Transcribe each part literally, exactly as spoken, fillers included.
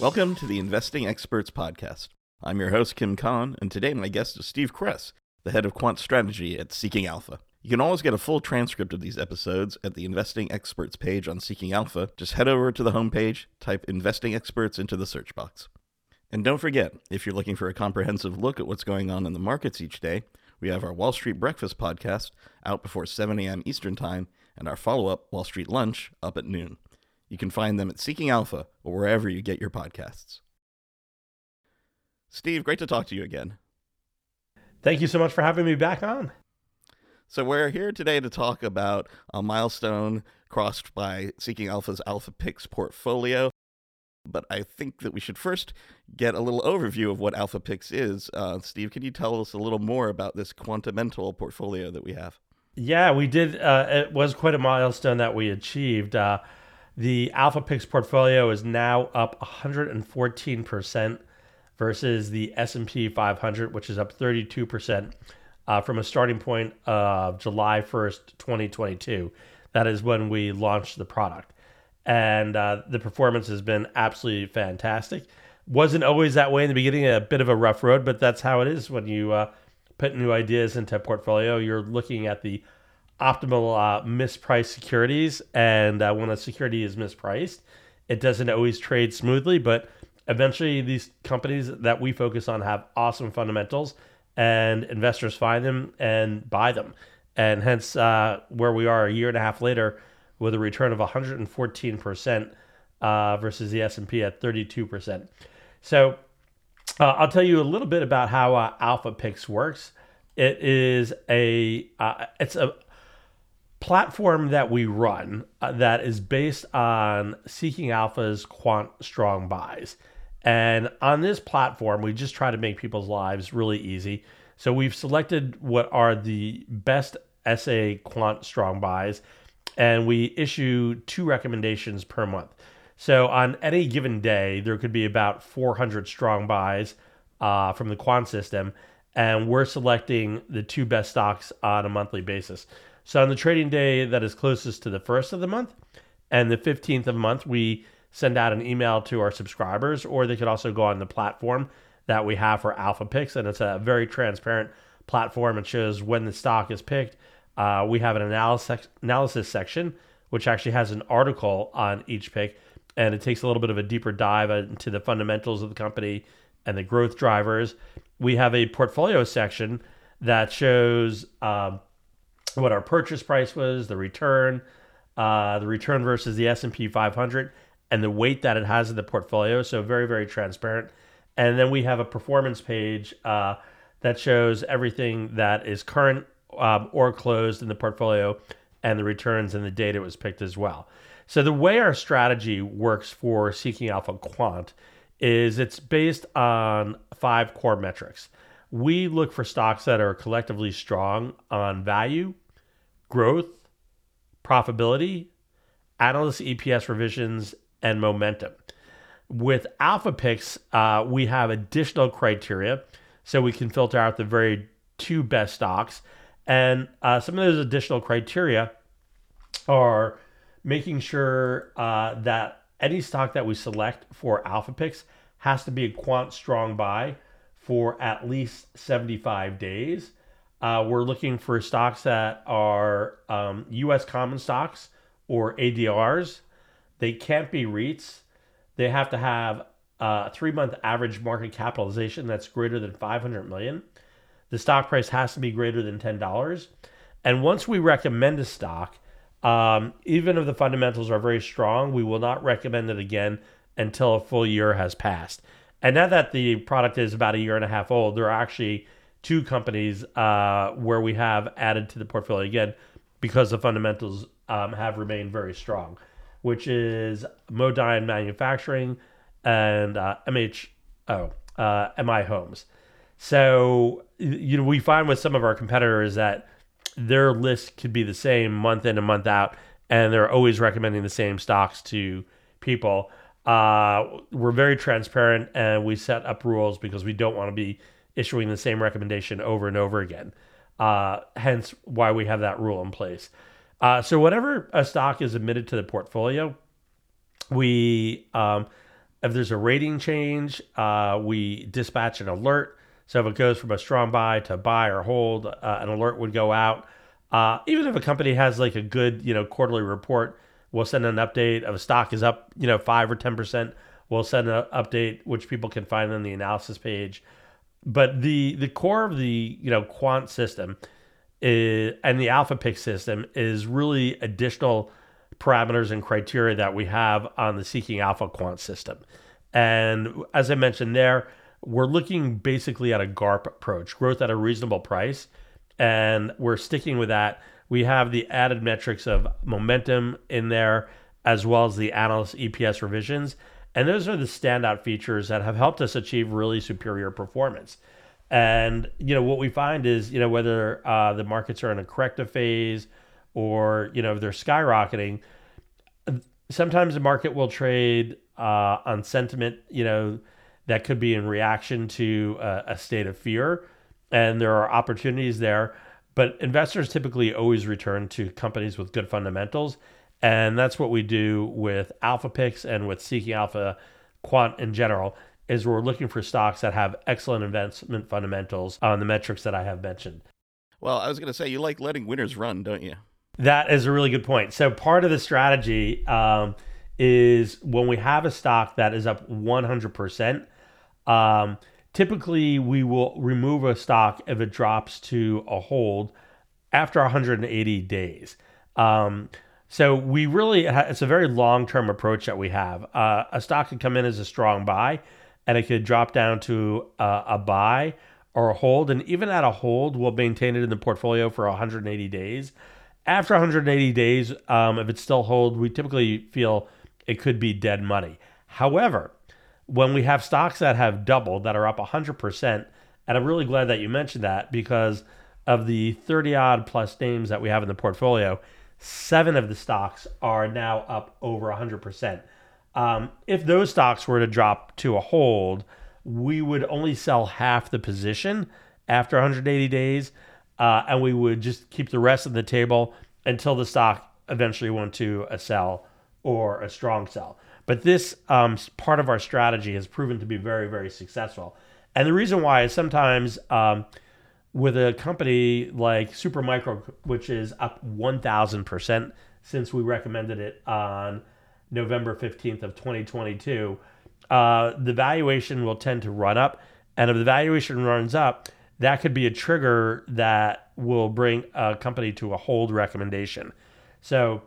Welcome to the Investing Experts Podcast. I'm your host, Kim Kahn, and today my guest is Steven Cress, the head of quant strategy at Seeking Alpha. You can always get a full transcript of these episodes at the Investing Experts page on Seeking Alpha. Just head over to the homepage, type Investing Experts into the search box. And don't forget, if you're looking for a comprehensive look at what's going on in the markets each day, we have our Wall Street Breakfast podcast out before seven a.m. Eastern Time, and our follow-up Wall Street Lunch up at noon. You can find them at Seeking Alpha or wherever you get your podcasts. Steve, great to talk to you again. Thank you so much for having me back on. So we're here today to talk about a milestone crossed by Seeking Alpha's Alpha Picks portfolio. But I think that we should first get a little overview of what Alpha Picks is. Uh, Steve, can you tell us a little more about this quantamental portfolio that we have? Yeah, we did. Uh, it was quite a milestone that we achieved. Uh, the Alpha Picks portfolio is now up one hundred fourteen percent versus the S and P five hundred, which is up thirty-two percent uh, from a starting point of July first, twenty twenty-two. That is when we launched the product. And uh, the performance has been absolutely fantastic. Wasn't always that way in the beginning, a bit of a rough road, but that's how it is when you uh, put new ideas into a portfolio. You're looking at the optimal uh, mispriced securities, and uh, when a security is mispriced, it doesn't always trade smoothly, but eventually these companies that we focus on have awesome fundamentals, and investors find them and buy them. And hence uh, where we are a year and a half later, with a return of one hundred fourteen percent uh, versus the S and P at thirty-two percent. So uh, I'll tell you a little bit about how uh, Alpha Picks works. It is a uh, it's a platform that we run uh, that is based on Seeking Alpha's quant strong buys. And on this platform, we just try to make people's lives really easy. So we've selected what are the best S A quant strong buys, and we issue two recommendations per month. So on any given day, there could be about four hundred strong buys uh, from the quant system, and we're selecting the two best stocks on a monthly basis. So on the trading day that is closest to the first of the month and the fifteenth of the month, we send out an email to our subscribers, or they could also go on the platform that we have for Alpha Picks, and it's a very transparent platform. It shows when the stock is picked. Uh, we have an analysis, analysis section, which actually has an article on each pick, and it takes a little bit of a deeper dive into the fundamentals of the company and the growth drivers. We have a portfolio section that shows um, what our purchase price was, the return, uh, the return versus the S and P five hundred, and the weight that it has in the portfolio, so very, very transparent. And then we have a performance page uh, that shows everything that is current Um, or closed in the portfolio, and the returns and the date it was picked as well. So the way our strategy works for Seeking Alpha Quant is it's based on five core metrics. We look for stocks that are collectively strong on value, growth, profitability, analyst E P S revisions, and momentum. With Alpha Picks, uh, we have additional criteria, so we can filter out the very two best stocks. And uh, some of those additional criteria are making sure uh, that any stock that we select for Alpha Picks has to be a quant strong buy for at least seventy-five days. Uh, we're looking for stocks that are um, U S common stocks or A D Rs. They can't be REITs. They have to have a three-month average market capitalization that's greater than five hundred million dollars. The stock price has to be greater than ten dollars. And once we recommend a stock, um, even if the fundamentals are very strong, we will not recommend it again until a full year has passed. And now that the product is about a year and a half old, there are actually two companies uh, where we have added to the portfolio again because the fundamentals um, have remained very strong, which is Modine Manufacturing and uh, M H, oh, uh, M I Homes. So, you know, we find with some of our competitors that their list could be the same month in and month out, and they're always recommending the same stocks to people. Uh, we're very transparent, and we set up rules because we don't want to be issuing the same recommendation over and over again. Uh, hence why we have that rule in place. Uh, so whenever a stock is admitted to the portfolio, we um, If there's a rating change, uh, we dispatch an alert. So if it goes from a strong buy to buy or hold, uh, an alert would go out. Uh, even if a company has like a good, you know, quarterly report, we'll send an update. If a stock is up, you know, five or ten percent, we'll send an update, which people can find on the analysis page. But the the core of the, you know, quant system is, and the Alpha Pick system is really additional parameters and criteria that we have on the Seeking Alpha quant system. And as I mentioned there, we're looking basically at a GARP approach, growth at a reasonable price. And we're sticking with that. We have the added metrics of momentum in there, as well as the analyst E P S revisions. And those are the standout features that have helped us achieve really superior performance. And, you know, what we find is, you know, whether uh, the markets are in a corrective phase or, you know, they're skyrocketing, sometimes the market will trade uh, on sentiment, you know, that could be in reaction to a, a state of fear. And there are opportunities there. But investors typically always return to companies with good fundamentals. And that's what we do with Alpha Picks and with Seeking Alpha Quant in general, is we're looking for stocks that have excellent investment fundamentals on the metrics that I have mentioned. Well, I was going to say, you like letting winners run, don't you? That is a really good point. So part of the strategy um, is when we have a stock that is up one hundred percent, um, typically we will remove a stock if it drops to a hold after one hundred eighty days. Um, So we really, it's a very long-term approach that we have. Uh, a stock could come in as a strong buy and it could drop down to uh, a buy or a hold. And even at a hold, we'll maintain it in the portfolio for one hundred eighty days. After one hundred eighty days, um, if it's still hold, we typically feel it could be dead money. However, when we have stocks that have doubled, that are up one hundred percent, and I'm really glad that you mentioned that, because of the thirty odd plus names that we have in the portfolio, seven of the stocks are now up over one hundred percent. Um, if those stocks were to drop to a hold, we would only sell half the position after one hundred eighty days, uh, and we would just keep the rest of the table until the stock eventually went to a sell or a strong sell. But this um, part of our strategy has proven to be very, very successful. And the reason why is sometimes... Um, with a company like Super Micro, which is up one thousand percent since we recommended it on November fifteenth of twenty twenty-two, uh, the valuation will tend to run up. And if the valuation runs up, that could be a trigger that will bring a company to a hold recommendation. So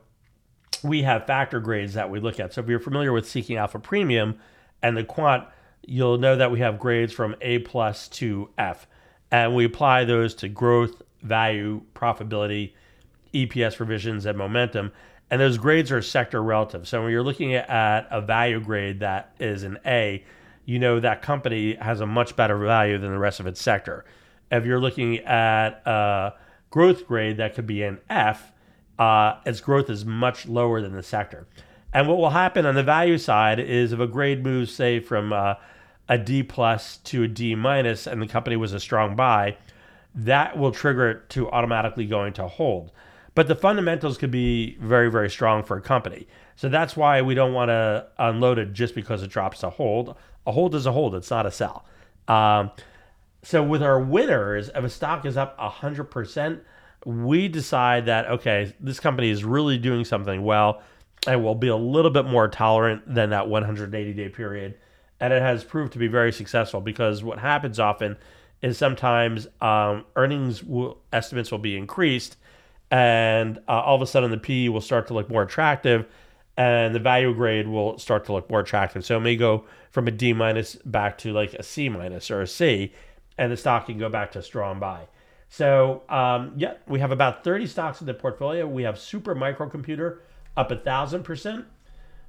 we have factor grades that we look at. So if you're familiar with Seeking Alpha Premium and the quant, you'll know that we have grades from A plus to F. And we apply those to growth, value, profitability, E P S revisions, and momentum. And those grades are sector relative. So when you're looking at a value grade that is an A, you know that company has a much better value than the rest of its sector. If you're looking at a growth grade that could be an F, uh, its growth is much lower than the sector. And what will happen on the value side is if a grade moves, say, from... Uh, a D plus to a D minus, and the company was a strong buy, that will trigger it to automatically going to hold. But the fundamentals could be very, very strong for a company. So that's why we don't want to unload it just because it drops to hold. A hold is a hold, it's not a sell. Um, so with our winners, if a stock is up one hundred percent, we decide that, okay, this company is really doing something well, and we'll be a little bit more tolerant than that one hundred eighty day period. And it has proved to be very successful, because what happens often is sometimes um, earnings will, estimates will be increased, and uh, all of a sudden the P E will start to look more attractive and the value grade will start to look more attractive. So it may go from a D minus back to like a C minus or a C, and the stock can go back to strong buy. So um, yeah, we have about thirty stocks in the portfolio. We have Super Micro Computer up one thousand percent.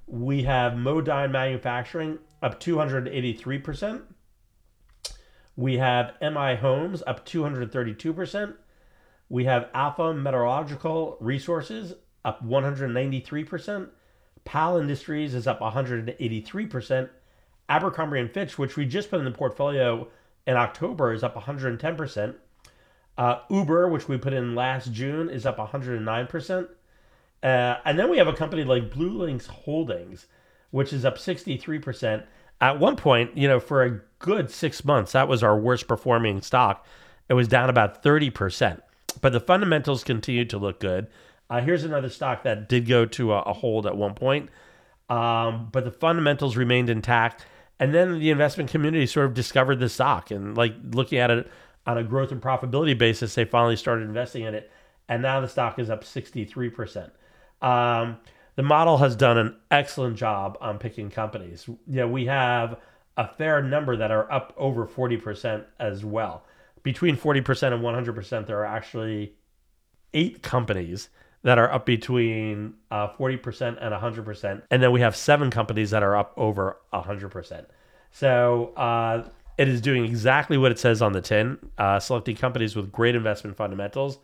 We have Modine Manufacturing up two hundred eighty-three percent. We have M I Homes up two hundred thirty-two percent. We have Alpha Metallurgical Resources up one hundred ninety-three percent. Powell Industries is up one hundred eighty-three percent. Abercrombie and Fitch, which we just put in the portfolio in October, is up one hundred ten percent. Uh, Uber, which we put in last June, is up one hundred nine percent. Uh, and then we have a company like Blue Links Holdings, which is up sixty-three percent. At one point, you know, for a good six months, that was our worst performing stock. It was down about thirty percent. But the fundamentals continued to look good. Uh, here's another stock that did go to a, a hold at one point. Um, but the fundamentals remained intact. And then the investment community sort of discovered the stock. And like looking at it on a growth and profitability basis, they finally started investing in it. And now the stock is up sixty-three percent. Um, the model has done an excellent job on picking companies. Yeah, you know, we have a fair number that are up over forty percent as well. Between forty percent and one hundred percent, there are actually eight companies that are up between uh, forty percent and one hundred percent. And then we have seven companies that are up over one hundred percent. So uh, it is doing exactly what it says on the tin, uh, selecting companies with great investment fundamentals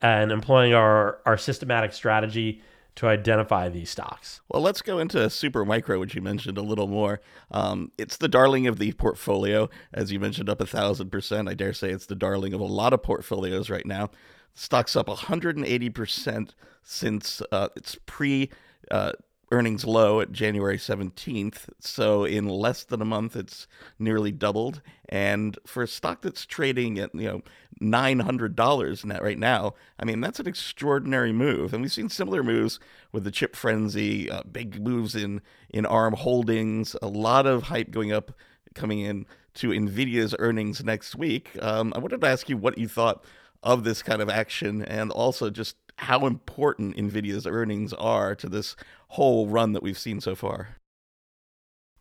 and employing our, our systematic strategy to identify these stocks. Well, let's go into Super Micro, which you mentioned a little more. Um, it's the darling of the portfolio. As you mentioned, up one thousand percent. I dare say it's the darling of a lot of portfolios right now. Stock's up one hundred eighty percent since uh, its pre uh, earnings low at January seventeenth. So in less than a month, it's nearly doubled. And for a stock that's trading at, you know, nine hundred dollars right now, I mean, that's an extraordinary move. And we've seen similar moves with the chip frenzy, uh, big moves in, in ARM Holdings, a lot of hype going up, coming in to NVIDIA's earnings next week. Um, I wanted to ask you what you thought of this kind of action, and also just how important NVIDIA's earnings are to this whole run that we've seen so far.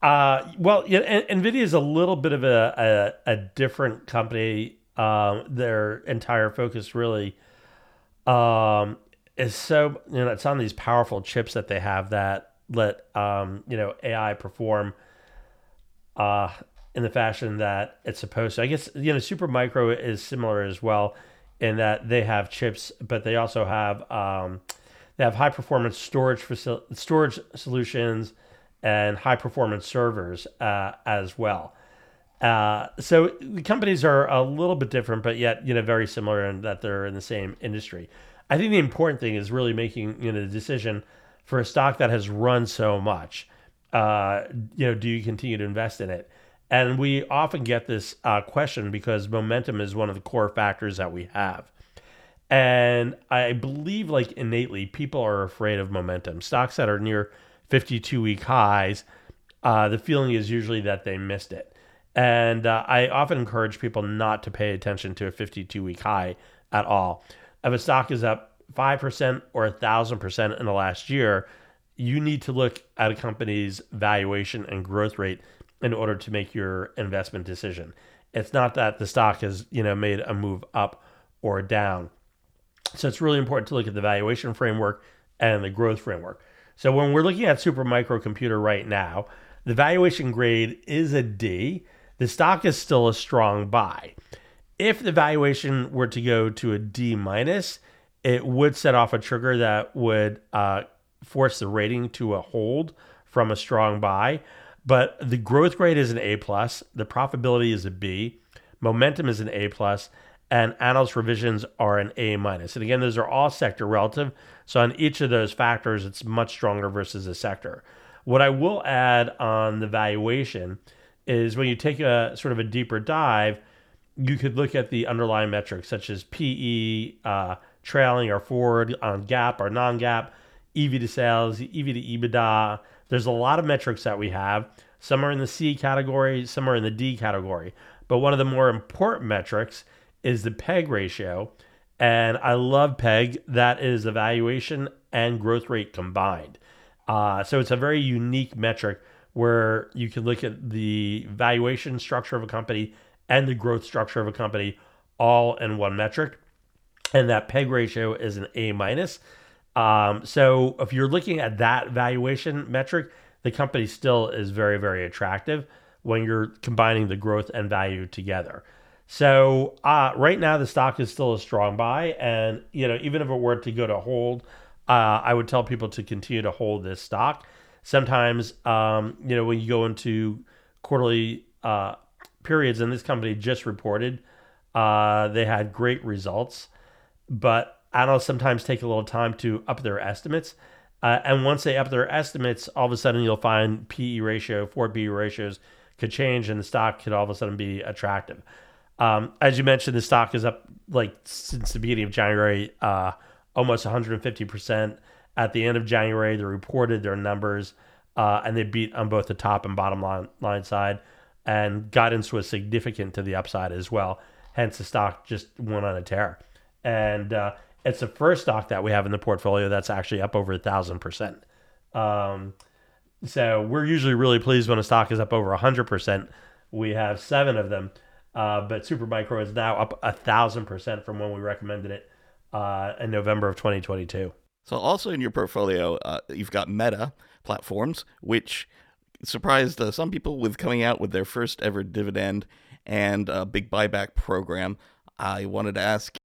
Uh, well, yeah, NVIDIA is a little bit of a, a, a different company. Um, their entire focus really um, is so, you know, it's on these powerful chips that they have that let, um, you know, A I perform uh, in the fashion that it's supposed to. I guess, you know, Supermicro is similar as well, in that they have chips, but they also have um, they have high performance storage facil- storage solutions and high performance servers uh, as well. Uh, so the companies are a little bit different, but yet, you know, very similar in that they're in the same industry. I think the important thing is really making, you know, the decision for a stock that has run so much. Uh, you know, do you continue to invest in it? And we often get this uh, question because momentum is one of the core factors that we have. And I believe, like, innately, people are afraid of momentum. Stocks that are near fifty-two-week highs, uh, the feeling is usually that they missed it. And uh, I often encourage people not to pay attention to a fifty-two-week high at all. If a stock is up five percent or one thousand percent in the last year, you need to look at a company's valuation and growth rate in order to make your investment decision. It's not that the stock has, you know, made a move up or down. So it's really important to look at the valuation framework and the growth framework. So when we're looking at Super Micro Computer right now, the valuation grade is a D. The stock is still a strong buy. If the valuation were to go to a D minus, it would set off a trigger that would uh, force the rating to a hold from a strong buy. But the growth rate is an A plus, the profitability is a B, momentum is an A plus, and analyst revisions are an A-. And again, those are all sector relative. So on each of those factors, it's much stronger versus a sector. What I will add on the valuation is when you take a sort of a deeper dive, you could look at the underlying metrics such as P E, uh, trailing or forward on GAAP or non-GAAP, E V to sales, E V to EBITDA. There's a lot of metrics that we have. Some are in the C category, some are in the D category. But one of the more important metrics is the PEG ratio. And I love PEG. That is valuation and growth rate combined. Uh, so it's a very unique metric where you can look at the valuation structure of a company and the growth structure of a company all in one metric. And that PEG ratio is an A minus. Um, so if you're looking at that valuation metric, the company still is very, very attractive when you're combining the growth and value together. So uh, right now the stock is still a strong buy. And, you know, even if it were to go to hold, uh, I would tell people to continue to hold this stock. Sometimes, um, you know, when you go into quarterly uh, periods, and this company just reported, uh, they had great results, but analysts sometimes take a little time to up their estimates. Uh, and once they up their estimates, all of a sudden you'll find P E ratio, forward P E ratios could change, and the stock could all of a sudden be attractive. Um, as you mentioned, the stock is up like since the beginning of January, uh, almost one hundred fifty percent. At the end of January, they reported their numbers, uh, and they beat on both the top and bottom line, line side. And guidance was significant to the upside as well. Hence, the stock just went on a tear. And uh, it's the first stock that we have in the portfolio that's actually up over one thousand percent. Um, so we're usually really pleased when a stock is up over one hundred percent. We have seven of them. Uh, but Supermicro is now up one thousand percent from when we recommended it uh, in November of twenty twenty-two. So also in your portfolio, uh, you've got Meta Platforms, which surprised uh, some people with coming out with their first ever dividend and a big buyback program. I wanted to ask,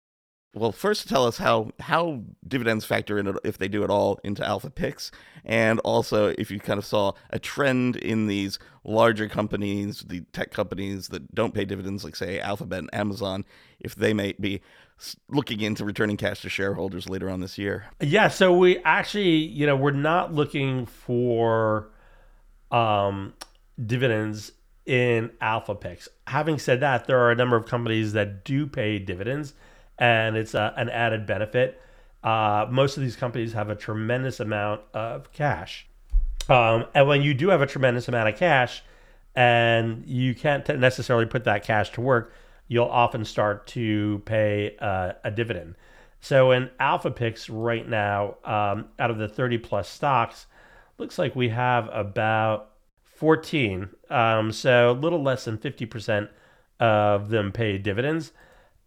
well, first tell us how, how dividends factor in, if they do at all, into Alpha Picks, and also if you kind of saw a trend in these larger companies, the tech companies that don't pay dividends, like, say, Alphabet and Amazon, if they may be looking into returning cash to shareholders later on this year. Yeah, so we actually, you know, we're not looking for um, dividends in Alpha Picks. Having said that, there are a number of companies that do pay dividends, and it's a, an added benefit. Uh, most of these companies have a tremendous amount of cash. Um, and when you do have a tremendous amount of cash and you can't t- necessarily put that cash to work, you'll often start to pay uh, a dividend. So in Alpha Picks right now, um, out of the thirty plus stocks, looks like we have about fourteen. Um, so a little less than fifty percent of them pay dividends.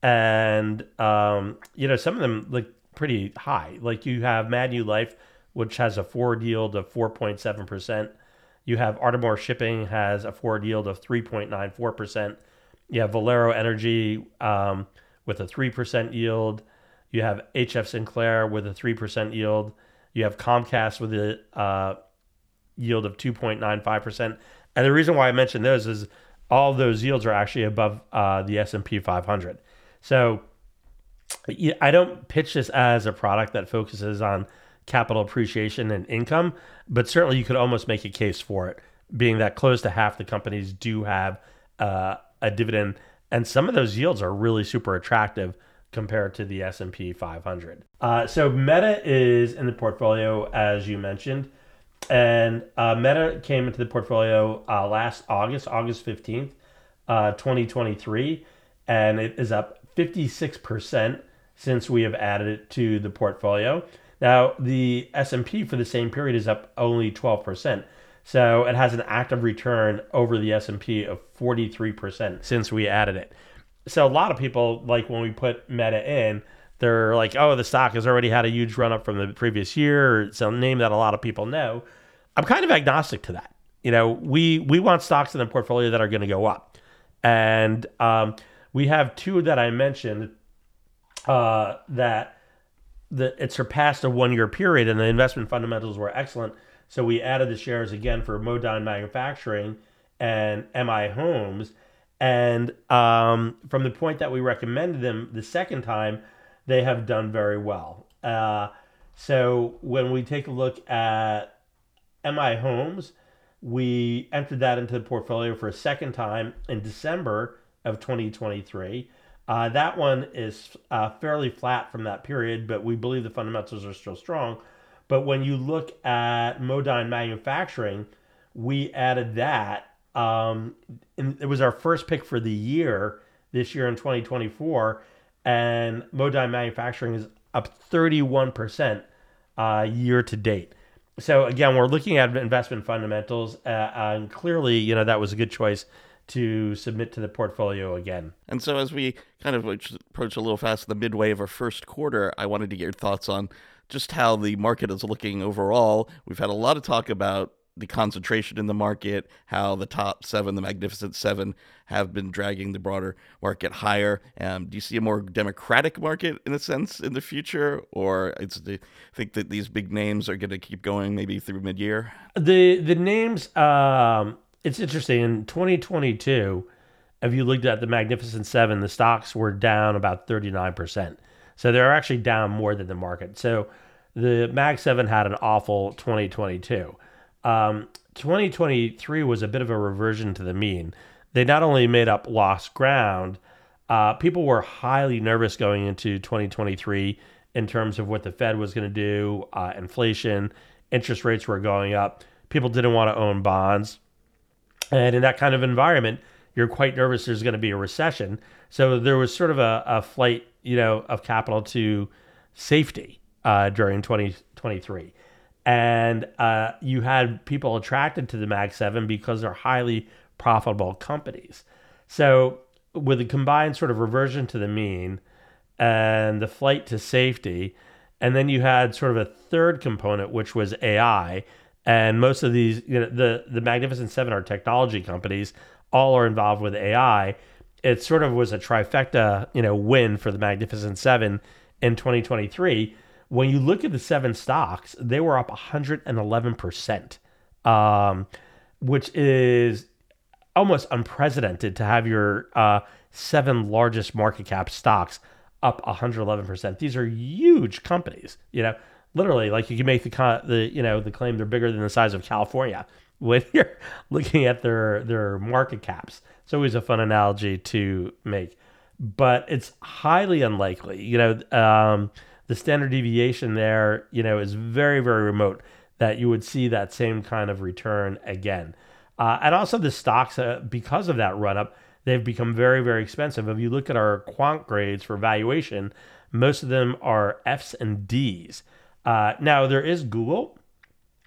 And, um, you know, some of them look pretty high. Like you have M D U Life, which has a forward yield of four point seven percent. You have Ardmore Shipping has a forward yield of three point nine four percent. You have Valero Energy um, with a three percent yield. You have H F Sinclair with a three percent yield. You have Comcast with a uh, yield of two point nine five percent. And the reason why I mentioned those is all of those yields are actually above uh, the S and P five hundred. So I don't pitch this as a product that focuses on capital appreciation and income, but certainly you could almost make a case for it, being that close to half the companies do have uh, a dividend, and some of those yields are really super attractive compared to the S and P five hundred. Uh, so Meta is in the portfolio, as you mentioned, and uh, Meta came into the portfolio uh, last August, August fifteenth, uh, twenty twenty-three, and it is up fifty-six percent since we have added it to the portfolio. Now, the S and P for the same period is up only twelve percent. So it has an active return over the S and P of forty-three percent since we added it. So a lot of people, like when we put Meta in, they're like, oh, the stock has already had a huge run up from the previous year. It's a name that a lot of people know. I'm kind of agnostic to that. You know, we, we want stocks in the portfolio that are going to go up. And um, we have two that I mentioned uh, that the, it surpassed a one-year period and the investment fundamentals were excellent. So we added the shares again for Modine Manufacturing and M I Homes. And um, from the point that we recommended them the second time, they have done very well. Uh, so when we take a look at M I Homes, we entered that into the portfolio for a second time in December of twenty twenty-three. Uh, that one is uh, fairly flat from that period, but we believe the fundamentals are still strong. But when you look at Modine Manufacturing, we added that. Um, and it was our first pick for the year, this year in twenty twenty-four. And Modine Manufacturing is up thirty-one percent uh, year to date. So again, we're looking at investment fundamentals. Uh, and clearly, you know, that was a good choice to submit to the portfolio again. And so as we kind of approach a little past the midway of our first quarter, I wanted to get your thoughts on just how the market is looking overall. We've had a lot of talk about the concentration in the market, how the top seven, the magnificent seven, have been dragging the broader market higher. Um, do you see a more democratic market in a sense in the future, or it's, do you think that these big names are going to keep going maybe through mid-year? The the names, um, it's interesting. In twenty twenty-two, if you looked at the magnificent seven, the stocks were down about thirty-nine percent. So they're actually down more than the market. So the Mag seven had an awful twenty twenty-two. Um, twenty twenty-three was a bit of a reversion to the mean. They not only made up lost ground, uh, people were highly nervous going into twenty twenty-three in terms of what the Fed was going to do, uh, inflation, interest rates were going up. People didn't want to own bonds. And in that kind of environment, you're quite nervous there's going to be a recession. So there was sort of a, a flight, you know, of capital to safety uh, during twenty twenty-three. And uh, you had people attracted to the Mag seven because they're highly profitable companies. So with a combined sort of reversion to the mean and the flight to safety, and then you had sort of a third component, which was A I. And most of these, you know, the, the Magnificent Seven are technology companies, all are involved with A I. It sort of was a trifecta, you know, win for the Magnificent Seven in twenty twenty-three. When you look at the seven stocks, they were up one hundred eleven percent, um, which is almost unprecedented to have your uh, seven largest market cap stocks up one hundred eleven percent. These are huge companies, you know. Literally, like you can make the the you know the claim they're bigger than the size of California when you're looking at their their market caps. It's always a fun analogy to make, but it's highly unlikely. You know, um, the standard deviation there, you know, is very very remote that you would see that same kind of return again. Uh, and also the stocks, uh, because of that run up, they've become very very expensive. If you look at our quant grades for valuation, most of them are F's and D's. Uh, now, there is Google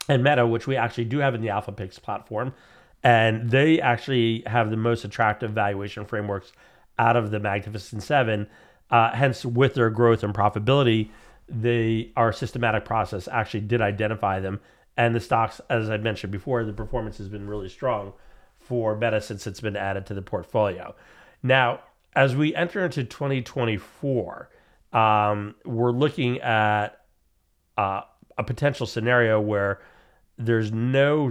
and Meta, which we actually do have in the Alpha Picks platform, and they actually have the most attractive valuation frameworks out of the Magnificent Seven. Uh, hence, with their growth and profitability, they, our systematic process actually did identify them. And the stocks, as I mentioned before, the performance has been really strong for Meta since it's been added to the portfolio. Now, as we enter into twenty twenty-four, um, we're looking at Uh, a potential scenario where there's no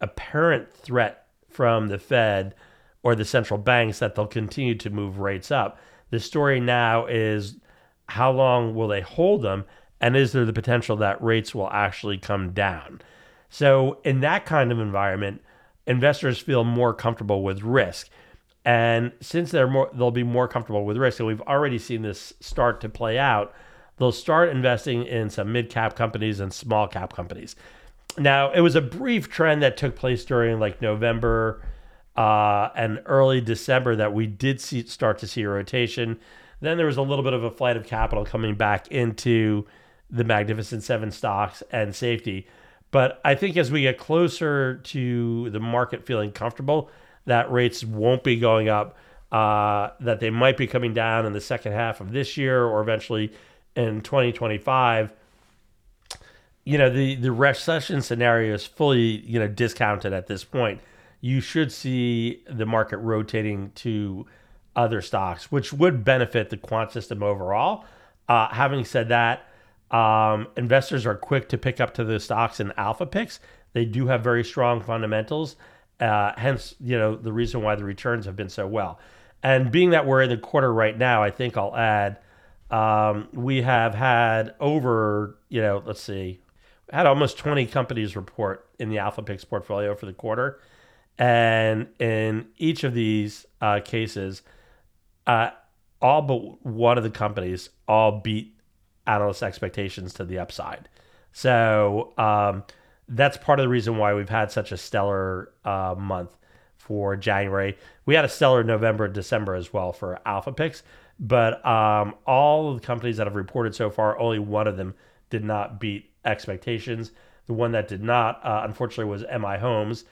apparent threat from the Fed or the central banks that they'll continue to move rates up. The story now is how long will they hold them, and is there the potential that rates will actually come down? So in that kind of environment, investors feel more comfortable with risk. And since they're more, they'll be more comfortable with risk, and we've already seen this start to play out, they'll start investing in some mid-cap companies and small-cap companies. Now, it was a brief trend that took place during like November uh, and early December that we did see start to see a rotation. Then there was a little bit of a flight of capital coming back into the Magnificent Seven stocks and safety. But I think as we get closer to the market feeling comfortable that rates won't be going up, uh, that they might be coming down in the second half of this year or eventually in twenty twenty-five, you know, the, the recession scenario is fully, you know, discounted at this point. You should see the market rotating to other stocks, which would benefit the quant system overall. Uh, having said that, um, investors are quick to pick up to the stocks in Alpha Picks. They do have very strong fundamentals, uh, hence, you know, the reason why the returns have been so well. And being that we're in the quarter right now, I think I'll add, Um, we have had over, you know, let's see, had almost twenty companies report in the Alpha Picks portfolio for the quarter. And in each of these uh, cases, uh, all but one of the companies all beat analyst expectations to the upside. So um, that's part of the reason why we've had such a stellar uh, month for January. We had a stellar November, December as well for Alpha Picks. But um, all of the companies that have reported so far, only one of them did not beat expectations. The one that did not, uh, unfortunately, was M I Homes.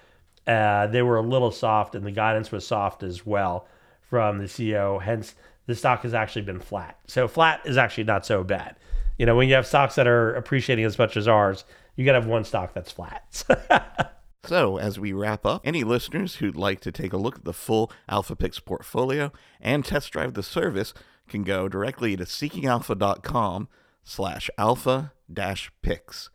Uh, they were a little soft, and the guidance was soft as well from the C E O. Hence, the stock has actually been flat. So flat is actually not so bad. You know, when you have stocks that are appreciating as much as ours, you got to have one stock that's flat. So, as we wrap up, any listeners who'd like to take a look at the full Alpha Picks portfolio and test drive the service can go directly to seekingalpha.com slash alpha dash picks.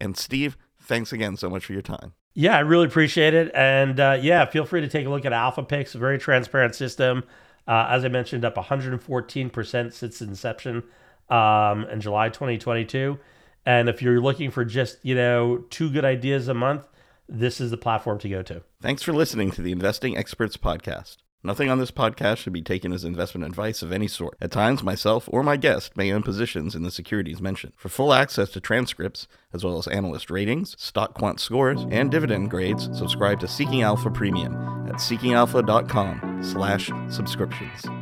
And Steve, thanks again so much for your time. Yeah, I really appreciate it. And uh, yeah, feel free to take a look at Alpha Picks, a very transparent system. Uh, as I mentioned, up one hundred fourteen percent since inception um, in July twenty twenty-two. And if you're looking for just, you know, two good ideas a month, this is the platform to go to. Thanks for listening to the Investing Experts Podcast. Nothing on this podcast should be taken as investment advice of any sort. At times, myself or my guest may own positions in the securities mentioned. For full access to transcripts, as well as analyst ratings, stock quant scores, and dividend grades, subscribe to Seeking Alpha Premium at seeking alpha dot com slash subscriptions.